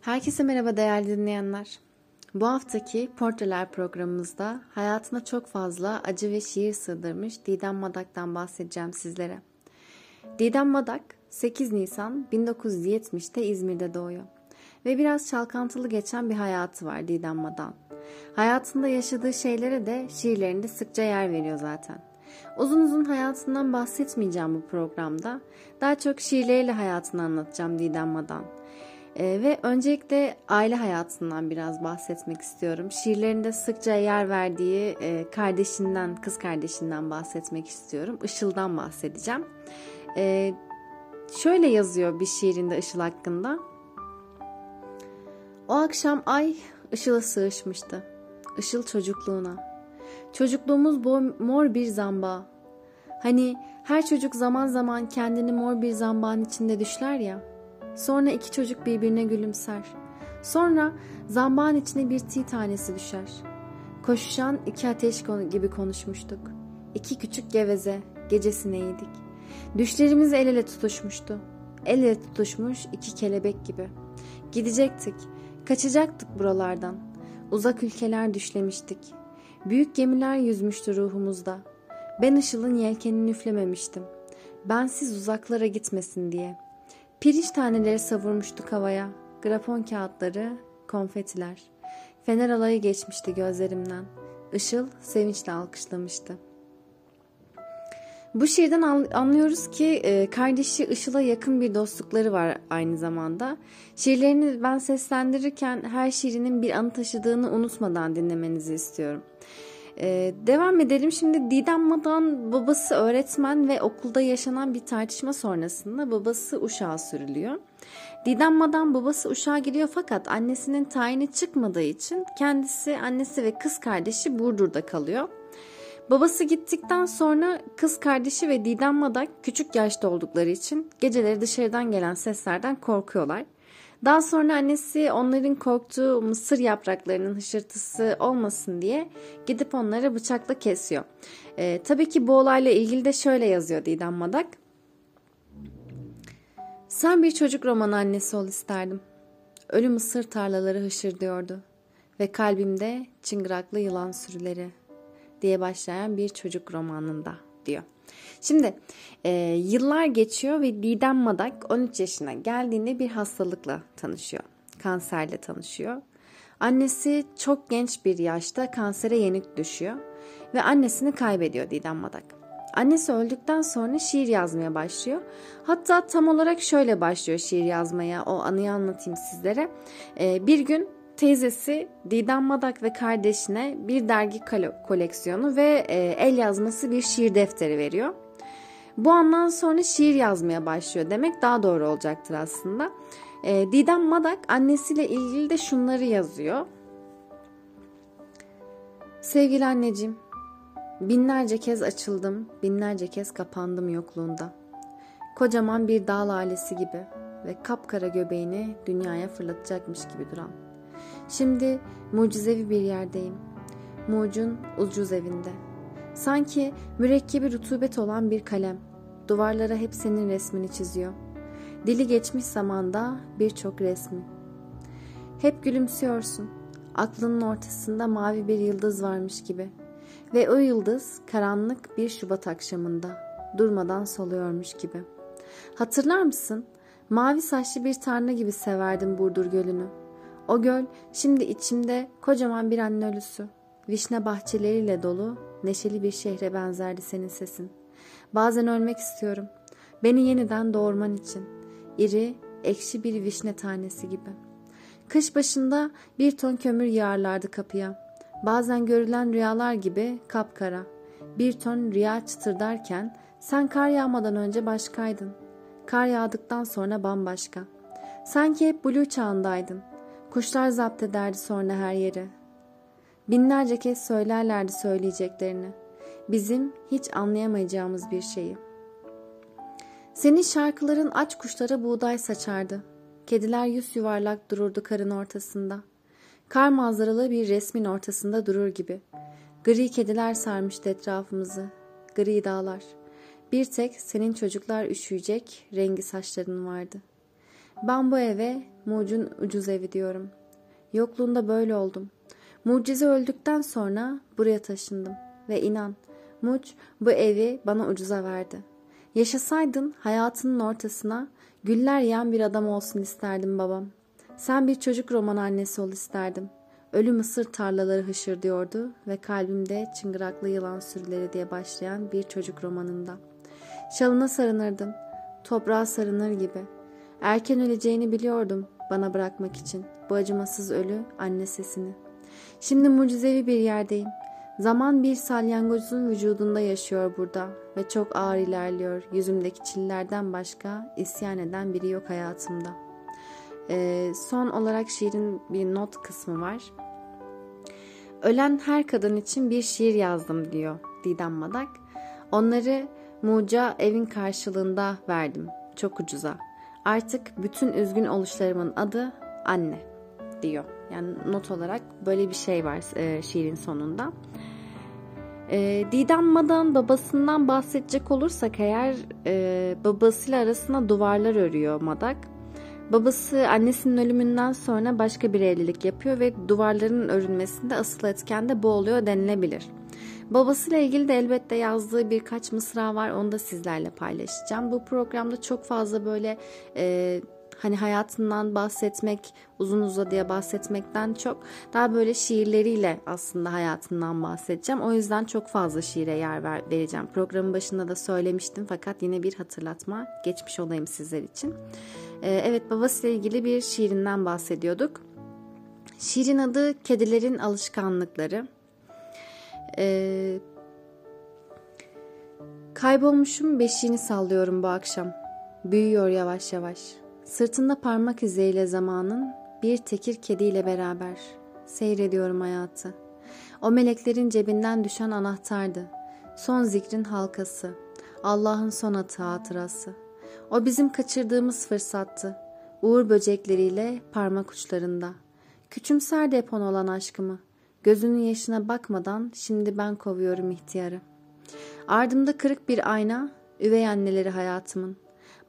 Herkese merhaba değerli dinleyenler. Bu haftaki Portreler programımızda hayatına çok fazla acı ve şiir sığdırmış Didem Madak'tan bahsedeceğim sizlere. Didem Madak 8 Nisan 1970'te İzmir'de doğuyor ve biraz çalkantılı geçen bir hayatı var Didem Madak'ın. Hayatında yaşadığı şeylere de şiirlerinde sıkça yer veriyor zaten. Uzun uzun hayatından bahsetmeyeceğim bu programda. Daha çok şiirleriyle hayatını anlatacağım Didem Madak'ın. Ve öncelikle aile hayatından biraz bahsetmek istiyorum. Şiirlerinde sıkça yer verdiği kız kardeşinden bahsetmek istiyorum. Işıl'dan bahsedeceğim. Şöyle yazıyor bir şiirinde Işıl hakkında. O akşam ay Işıl'a sığışmıştı. Işıl çocukluğuna. Çocukluğumuz mor bir zamba. Hani her çocuk zaman zaman kendini mor bir zambağın içinde düşler ya. Sonra iki çocuk birbirine gülümser. Sonra zambağın içine bir tiğ tanesi düşer. Koşuşan iki ateş gibi konuşmuştuk. İki küçük geveze, gecesine yedik. Düşlerimiz el ele tutuşmuştu. El ele tutuşmuş iki kelebek gibi. Gidecektik, kaçacaktık buralardan. Uzak ülkeler düşlemiştik. Büyük gemiler yüzmüştü ruhumuzda. Ben Işıl'ın yelkenini üflememiştim. Bensiz uzaklara gitmesin diye. Pirinç taneleri savurmuştuk havaya, grafon kağıtları, konfetiler. Fener alayı geçmişti gözlerimden. Işıl sevinçle alkışlamıştı. Bu şiirden anlıyoruz ki kardeşi Işıl'a yakın bir dostlukları var aynı zamanda. Şiirlerini ben seslendirirken her şiirinin bir anı taşıdığını unutmadan dinlemenizi istiyorum. Devam edelim. Şimdi Didem Madak'ın babası öğretmen ve okulda yaşanan bir tartışma sonrasında babası Uşak'a sürülüyor. Didem Madak babası Uşak'a gidiyor fakat annesinin tayini çıkmadığı için kendisi, annesi ve kız kardeşi Burdur'da kalıyor. Babası gittikten sonra kız kardeşi ve Didem Madak küçük yaşta oldukları için geceleri dışarıdan gelen seslerden korkuyorlar. Daha sonra annesi onların korktuğu mısır yapraklarının hışırtısı olmasın diye gidip onları bıçakla kesiyor. Tabii ki bu olayla ilgili de şöyle yazıyor Didem Madak. Sen bir çocuk romanı annesi ol isterdim. Ölü mısır tarlaları hışırdıyordu ve kalbimde çıngıraklı yılan sürüleri diye başlayan bir çocuk romanında diyor. Şimdi yıllar geçiyor ve Didem Madak 13 yaşına geldiğinde bir hastalıkla tanışıyor. Kanserle tanışıyor. Annesi çok genç bir yaşta kansere yenik düşüyor ve annesini kaybediyor Didem Madak. Annesi öldükten sonra şiir yazmaya başlıyor. Hatta tam olarak şöyle başlıyor şiir yazmaya, o anıyı anlatayım sizlere. Bir gün teyzesi Didem Madak ve kardeşine bir dergi koleksiyonu ve el yazması bir şiir defteri veriyor. Bu andan sonra şiir yazmaya başlıyor demek daha doğru olacaktır aslında. Didem Madak annesiyle ilgili de şunları yazıyor. Sevgili anneciğim, binlerce kez açıldım, binlerce kez kapandım yokluğunda. Kocaman bir dağ lalesi gibi ve kapkara göbeğini dünyaya fırlatacakmış gibi duran. Şimdi mucizevi bir yerdeyim. Mucun ucuz evinde. Sanki mürekkebi rutubet olan bir kalem. Duvarlara hep senin resmini çiziyor. Dili geçmiş zamanda birçok resmi. Hep gülümsüyorsun. Aklının ortasında mavi bir yıldız varmış gibi. Ve o yıldız karanlık bir Şubat akşamında durmadan soluyormuş gibi. Hatırlar mısın? Mavi saçlı bir tanrı gibi severdim Burdur Gölü'nü. O göl şimdi içimde kocaman bir anne ölüsü. Vişne bahçeleriyle dolu, neşeli bir şehre benzerdi senin sesin. Bazen ölmek istiyorum. Beni yeniden doğurman için. İri, ekşi bir vişne tanesi gibi. Kış başında bir ton kömür yağarlardı kapıya. Bazen görülen rüyalar gibi kapkara. Bir ton rüya çıtırdarken sen kar yağmadan önce başkaydın. Kar yağdıktan sonra bambaşka. Sanki hep blue çağındaydın. Kuşlar zapt ederdi sonra her yeri. Binlerce kez söylerlerdi söyleyeceklerini. Bizim hiç anlayamayacağımız bir şeyi. Senin şarkıların aç kuşlara buğday saçardı. Kediler yüz yuvarlak dururdu karın ortasında. Kar manzaralı bir resmin ortasında durur gibi. Gri kediler sarmıştı etrafımızı. Gri dağlar. Bir tek senin çocuklar üşüyecek rengi saçların vardı. Ben bu eve mucun ucuz evi diyorum. Yokluğunda böyle oldum. Mucize öldükten sonra buraya taşındım. Ve inan, muc bu evi bana ucuza verdi. Yaşasaydın hayatının ortasına güller yiyen bir adam olsun isterdim babam. Sen bir çocuk roman annesi ol isterdim. Ölü mısır tarlaları hışır diyordu ve kalbimde çıngıraklı yılan sürüleri diye başlayan bir çocuk romanında. Şalına sarınırdım, toprağa sarınır gibi. Erken öleceğini biliyordum bana bırakmak için bu acımasız ölü anne sesini. Şimdi mucizevi bir yerdeyim. Zaman bir salyangozun vücudunda yaşıyor burada ve çok ağır ilerliyor. Yüzümdeki çillerden başka isyan eden biri yok hayatımda. Son olarak şiirin bir not kısmı var. Ölen her kadın için bir şiir yazdım diyor Didem Madak. Onları muca evin karşılığında verdim çok ucuza. Artık bütün üzgün oluşlarımın adı anne diyor. Yani not olarak böyle bir şey var şiirin sonunda. Didem Madak'ın babasından bahsedecek olursak eğer babasıyla arasına duvarlar örüyor Madak. Babası annesinin ölümünden sonra başka bir evlilik yapıyor ve duvarların örülmesinde asıl etken de bu oluyor denilebilir. Babasıyla ilgili de elbette yazdığı birkaç mısra var, onu da sizlerle paylaşacağım. Bu programda çok fazla böyle hani hayatından bahsetmek, uzun uzadıya bahsetmekten çok daha böyle şiirleriyle aslında hayatından bahsedeceğim. O yüzden çok fazla şiire yer vereceğim. Programın başında da söylemiştim fakat yine bir hatırlatma geçmiş olayım sizler için. Evet, babasıyla ilgili bir şiirinden bahsediyorduk. Şiirin adı Kedilerin Alışkanlıkları. Kaybolmuşum beşiğini sallıyorum bu akşam. Büyüyor yavaş yavaş. Sırtında parmak iziyle zamanın bir tekir kediyle beraber seyrediyorum hayatı. O meleklerin cebinden düşen anahtardı. Son zikrin halkası. Allah'ın son atı hatırası. O bizim kaçırdığımız fırsattı. Uğur böcekleriyle parmak uçlarında. Küçümser depon olan aşkımı. Gözünün yaşına bakmadan şimdi ben kovuyorum ihtiyarı. Ardımda kırık bir ayna, üvey anneleri hayatımın.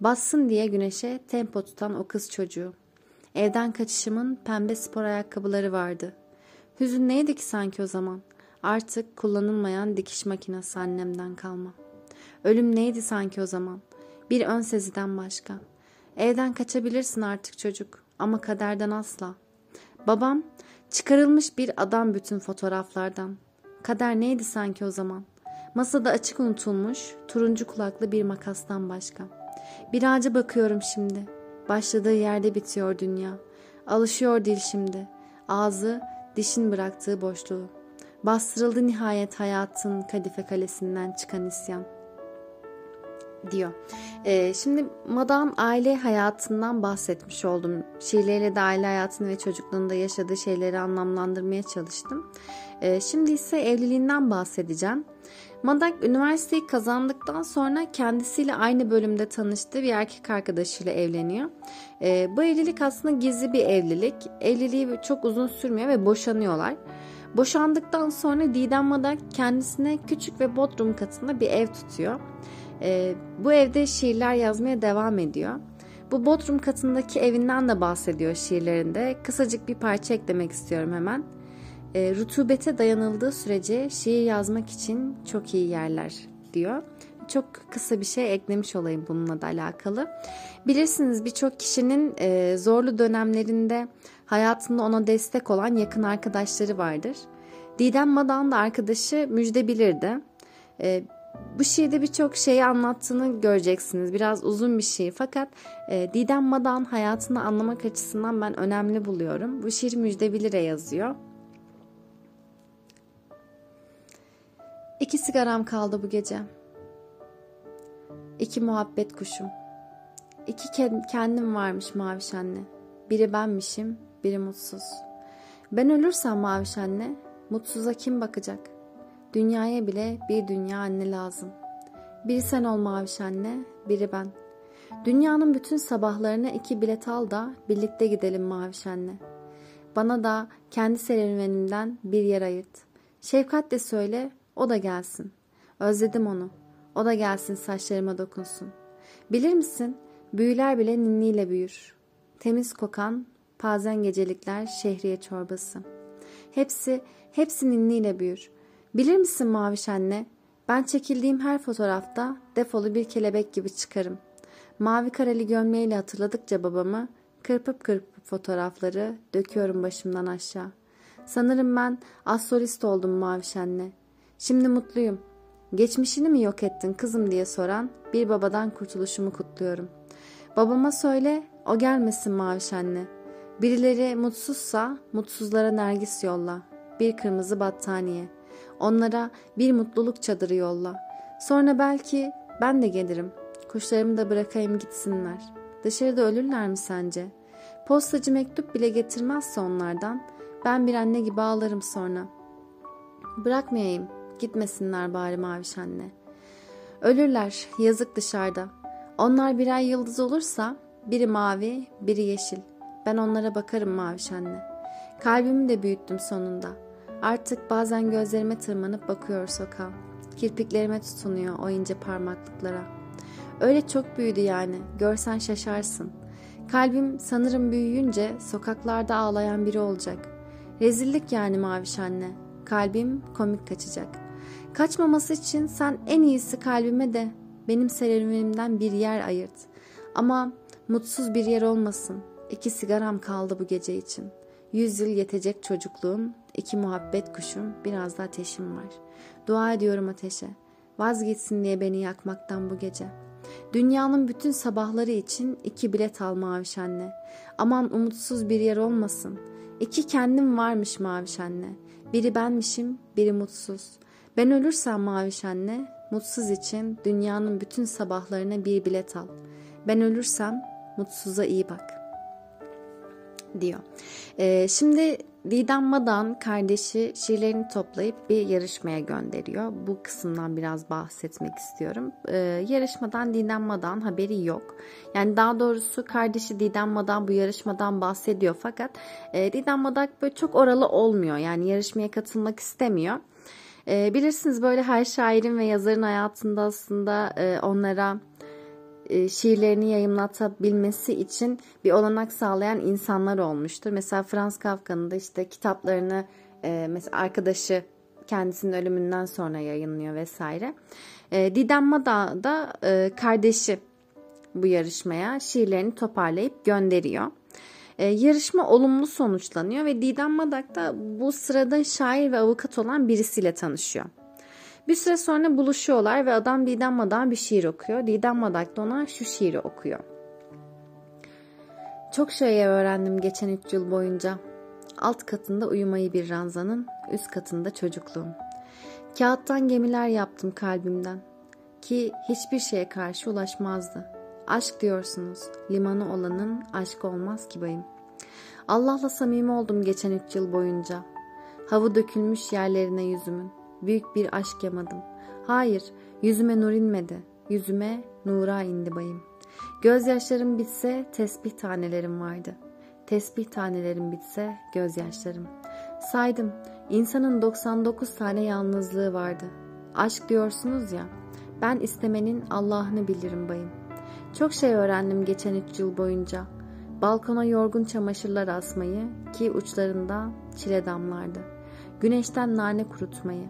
Bassın diye güneşe tempo tutan o kız çocuğu. Evden kaçışımın pembe spor ayakkabıları vardı. Hüzün neydi ki sanki o zaman? Artık kullanılmayan dikiş makinesi annemden kalma. Ölüm neydi sanki o zaman? Bir ön seziden başka. Evden kaçabilirsin artık çocuk ama kaderden asla. Babam çıkarılmış bir adam bütün fotoğraflardan. Kader neydi sanki o zaman? Masada açık unutulmuş turuncu kulaklı bir makastan başka. Bir ağaca bakıyorum şimdi. Başladığı yerde bitiyor dünya. Alışıyor dil şimdi. Ağzı, dişin bıraktığı boşluğu. Bastırıldı nihayet hayatın kadife kalesinden çıkan isyan. Diyor. Şimdi Madam aile hayatından bahsetmiş oldum. Şiirleriyle de aile hayatını ve çocukluğunda yaşadığı şeyleri anlamlandırmaya çalıştım. Şimdi ise evliliğinden bahsedeceğim. Madak üniversiteyi kazandıktan sonra kendisiyle aynı bölümde tanıştığı bir erkek arkadaşıyla evleniyor. Bu evlilik aslında gizli bir evlilik. Evliliği çok uzun sürmüyor ve boşanıyorlar. Boşandıktan sonra Didem Madak kendisine küçük ve bodrum katında bir ev tutuyor. Bu evde şiirler yazmaya devam ediyor. Bu bodrum katındaki evinden de bahsediyor şiirlerinde. Kısacık bir parça eklemek istiyorum hemen. Rutubete dayanıldığı sürece şiir yazmak için çok iyi yerler diyor. Çok kısa bir şey eklemiş olayım bununla da alakalı. Bilirsiniz birçok kişinin zorlu dönemlerinde hayatında ona destek olan yakın arkadaşları vardır. Didem Madak'ın da arkadaşı Müjde Bilir'di. Bu şiirde birçok şeyi anlattığını göreceksiniz. Biraz uzun bir şiir fakat Didem Madak'ın hayatını anlamak açısından ben önemli buluyorum. Bu şiir Müjde Bilir'e yazıyor. 2 sigaram kaldı bu gece. 2 muhabbet kuşum. 2 kendim varmış Maviş anne. Biri benmişim, biri mutsuz. Ben ölürsem Maviş anne, mutsuza kim bakacak? Dünyaya bile bir dünya anne lazım. Biri sen ol Maviş anne, biri ben. Dünyanın bütün sabahlarına 2 bilet al da birlikte gidelim Maviş anne. Bana da kendi serüvenimden bir yer ayırt. Şefkatle söyle, o da gelsin. Özledim onu. O da gelsin, saçlarıma dokunsun. Bilir misin, büyüler bile ninniyle büyür. Temiz kokan, pazen gecelikler, şehriye çorbası. Hepsi ninniyle büyür. Bilir misin maviş anne, ben çekildiğim her fotoğrafta defolu bir kelebek gibi çıkarım. Mavi kareli gömleğiyle hatırladıkça babamı, kırpıp fotoğrafları döküyorum başımdan aşağı. Sanırım ben astrolist oldum maviş anne. Şimdi mutluyum. Geçmişini mi yok ettin kızım diye soran bir babadan kurtuluşumu kutluyorum. Babama söyle, o gelmesin maviş anne. Birileri mutsuzsa mutsuzlara nergis yolla. Bir kırmızı battaniye. Onlara bir mutluluk çadırı yolla. Sonra belki ben de gelirim. Kuşlarımı da bırakayım gitsinler. Dışarıda ölürler mi sence? Postacı mektup bile getirmezse onlardan, ben bir anne gibi ağlarım sonra. Bırakmayayım, gitmesinler bari maviş anne. Ölürler, yazık dışarıda. Onlar birer yıldız olursa, biri mavi, biri yeşil. Ben onlara bakarım maviş anne. Kalbimi de büyüttüm sonunda. Artık bazen gözlerime tırmanıp bakıyor sokağa. Kirpiklerime tutunuyor o ince parmaklıklara. Öyle çok büyüdü yani, görsen şaşarsın. Kalbim sanırım büyüyünce sokaklarda ağlayan biri olacak. Rezillik yani maviş anne. Kalbim komik kaçacak. Kaçmaması için sen en iyisi kalbime de benim serüvenimden bir yer ayırt. Ama mutsuz bir yer olmasın. 2 sigaram kaldı bu gece için. 100 yıl yetecek çocukluğum, 2 muhabbet kuşum, biraz da ateşim var. Dua ediyorum ateşe. Vazgeçsin diye beni yakmaktan bu gece. Dünyanın bütün sabahları için 2 bilet al maviş anne. Aman umutsuz bir yer olmasın. 2 kendim varmış maviş anne. Biri benmişim, biri mutsuz. Ben ölürsem maviş anne, mutsuz için dünyanın bütün sabahlarına 1 bilet al. Ben ölürsem mutsuza iyi bak. Diyor. Şimdi Didem Madak'ın kardeşi şiirlerini toplayıp bir yarışmaya gönderiyor. Bu kısımdan biraz bahsetmek istiyorum. Yarışmadan Didem Madak'ın haberi yok. Yani daha doğrusu kardeşi Didem Madak bu yarışmadan bahsediyor fakat Didem Madak böyle çok oralı olmuyor. Yani yarışmaya katılmak istemiyor. Bilirsiniz böyle her şairin ve yazarın hayatında aslında onlara şiirlerini yayımlatabilmesi için bir olanak sağlayan insanlar olmuştur. Mesela Franz Kafka'nın da işte kitaplarını mesela arkadaşı kendisinin ölümünden sonra yayınlıyor vesaire. Didem Madak da kardeşi bu yarışmaya şiirlerini toparlayıp gönderiyor. Yarışma olumlu sonuçlanıyor ve Didem Madak da bu sırada şair ve avukat olan birisiyle tanışıyor. Bir süre sonra buluşuyorlar ve adam Didem Madak'a bir şiir okuyor. Didem Madak da ona şu şiiri okuyor. Çok şey öğrendim geçen 3 yıl boyunca. Alt katında uyumayı bir ranzanın, üst katında çocukluğum. Kağıttan gemiler yaptım kalbimden. Ki hiçbir şeye karşı ulaşmazdı. Aşk diyorsunuz, limanı olanın aşkı olmaz ki bayım. Allah'la samimi oldum geçen 3 yıl boyunca. Hava dökülmüş yerlerine yüzümün. Büyük bir aşk yamadım. Hayır, yüzüme nur inmedi. Yüzüme nura indi bayım. Gözyaşlarım bitse tesbih tanelerim vardı. Tesbih tanelerim bitse gözyaşlarım. Saydım, insanın 99 tane yalnızlığı vardı. Aşk diyorsunuz ya, ben istemenin Allah'ını bilirim bayım. Çok şey öğrendim geçen 3 yıl boyunca. Balkona yorgun çamaşırlar asmayı ki uçlarında çile damlardı. Güneşten nane kurutmayı.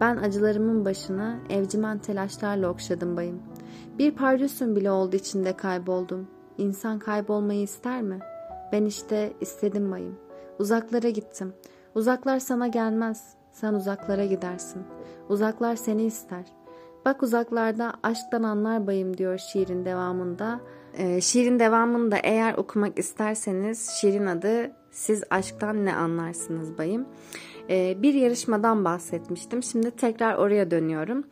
Ben acılarımın başını evcimen telaşlarla okşadım bayım. Bir pardüsüm bile oldu içinde kayboldum. İnsan kaybolmayı ister mi? Ben işte istedim bayım. Uzaklara gittim. Uzaklar sana gelmez. Sen uzaklara gidersin. Uzaklar seni ister. Bak uzaklarda aşktan anlar bayım diyor şiirin devamında. Şiirin devamında eğer okumak isterseniz şiirin adı Siz Aşktan Ne Anlarsınız bayım. Bir yarışmadan bahsetmiştim. Şimdi tekrar oraya dönüyorum.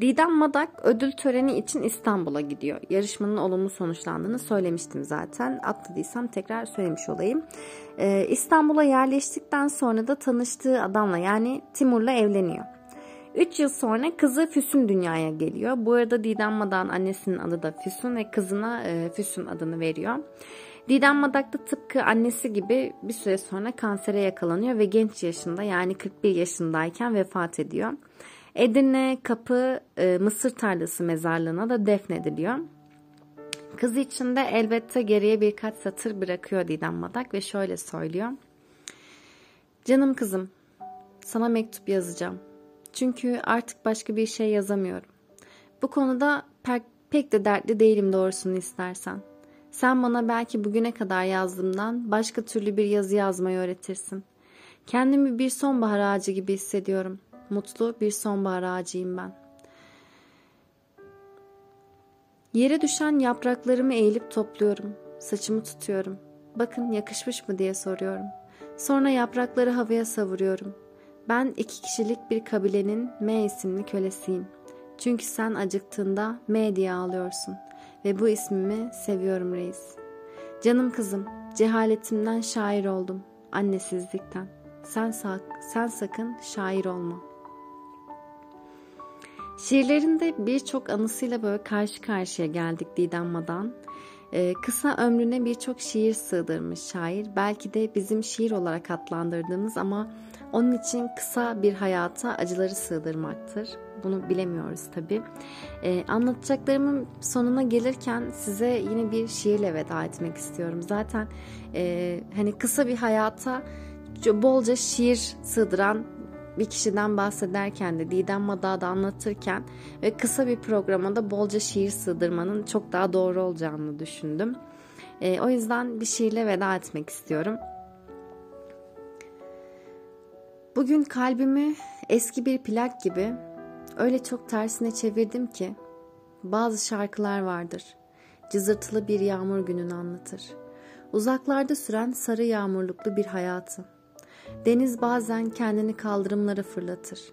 Didem Madak ödül töreni için İstanbul'a gidiyor. Yarışmanın olumlu sonuçlandığını söylemiştim zaten. Atladıysam tekrar söylemiş olayım. İstanbul'a yerleştikten sonra da tanıştığı adamla yani Timur'la evleniyor. 3 yıl sonra kızı Füsun dünyaya geliyor. Bu arada Didem Madak'ın annesinin adı da Füsun ve kızına Füsun adını veriyor. Didem Madak da tıpkı annesi gibi bir süre sonra kansere yakalanıyor ve genç yaşında, yani 41 yaşındayken vefat ediyor. Edirne Kapı Mısır Tarlası mezarlığına da defnediliyor. Kız için de elbette geriye birkaç satır bırakıyor Didem Madak ve şöyle söylüyor. Canım kızım, sana mektup yazacağım. Çünkü artık başka bir şey yazamıyorum. Bu konuda pek de dertli değilim doğrusunu istersen. Sen bana belki bugüne kadar yazdığımdan başka türlü bir yazı yazmayı öğretirsin. Kendimi bir sonbahar ağacı gibi hissediyorum. Mutlu bir sonbahar ağacıyım ben. Yere düşen yapraklarımı eğilip topluyorum. Saçımı tutuyorum. Bakın yakışmış mı diye soruyorum. Sonra yaprakları havaya savuruyorum. Ben 2 kişilik bir kabilenin M isimli kölesiyim. Çünkü sen acıktığında M diye ağlıyorsun. Ve bu ismimi seviyorum reis. Canım kızım, cehaletimden şair oldum. Annesizlikten. Sen sakın şair olma. Şiirlerinde birçok anısıyla böyle karşı karşıya geldik Didem Madak'ın. Kısa ömrüne birçok şiir sığdırmış şair. Belki de bizim şiir olarak adlandırdığımız ama onun için kısa bir hayata acıları sığdırmaktır. Bunu bilemiyoruz tabii. Anlatacaklarımın sonuna gelirken size yine bir şiirle veda etmek istiyorum. Zaten hani kısa bir hayata bolca şiir sığdıran bir kişiden bahsederken de Didem Madak'ı anlatırken ve kısa bir programa da bolca şiir sığdırmanın çok daha doğru olacağını düşündüm. O yüzden bir şiirle veda etmek istiyorum. Bugün kalbimi eski bir plak gibi öyle çok tersine çevirdim ki bazı şarkılar vardır. Cızırtılı bir yağmur gününü anlatır. Uzaklarda süren sarı yağmurluklu bir hayatı. Deniz bazen kendini kaldırımlara fırlatır.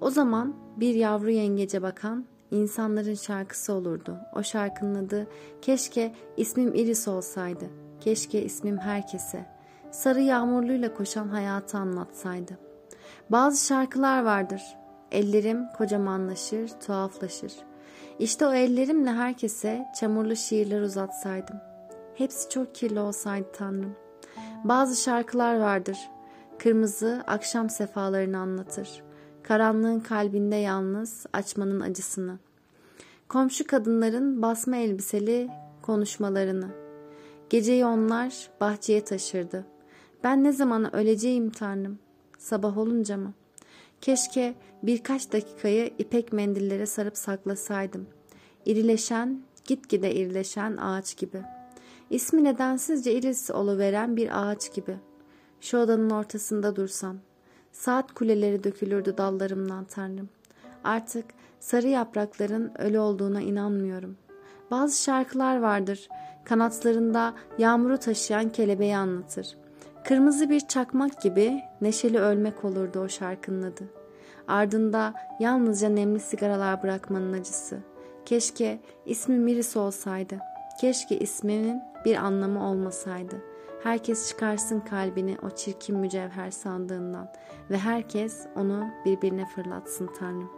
O zaman bir yavru yengece bakan insanların şarkısı olurdu. O şarkının adı keşke ismim Iris olsaydı. Keşke ismim herkese. Sarı yağmurluyla koşan hayatı anlatsaydı. Bazı şarkılar vardır. Ellerim kocamanlaşır, tuhaflaşır. İşte o ellerimle herkese çamurlu şiirler uzatsaydım. Hepsi çok kirli olsaydı Tanrım. Bazı şarkılar vardır. Kırmızı akşam sefalarını anlatır. Karanlığın kalbinde yalnız açmanın acısını. Komşu kadınların basma elbiseli konuşmalarını. Geceyi onlar bahçeye taşırdı. Ben ne zaman öleceğim Tanrım? Sabah olunca mı? Keşke birkaç dakikayı ipek mendillere sarıp saklasaydım. İrileşen, gitgide irileşen ağaç gibi. İsmi nedensizce iris oluveren bir ağaç gibi. Şu odanın ortasında dursam, saat kuleleri dökülürdü dallarımdan Tanrım. Artık sarı yaprakların ölü olduğuna inanmıyorum. Bazı şarkılar vardır, kanatlarında yağmuru taşıyan kelebeği anlatır. Kırmızı bir çakmak gibi neşeli ölmek olurdu o şarkının adı. Ardında yalnızca nemli sigaralar bırakmanın acısı. Keşke ismim Iris olsaydı, keşke isminin bir anlamı olmasaydı. Herkes çıkarsın kalbini o çirkin mücevher sandığından ve herkes onu birbirine fırlatsın Tanrım.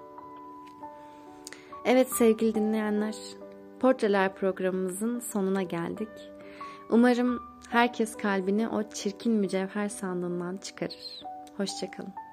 Evet sevgili dinleyenler, Portreler programımızın sonuna geldik. Umarım herkes kalbini o çirkin mücevher sandığından çıkarır. Hoşça kalın.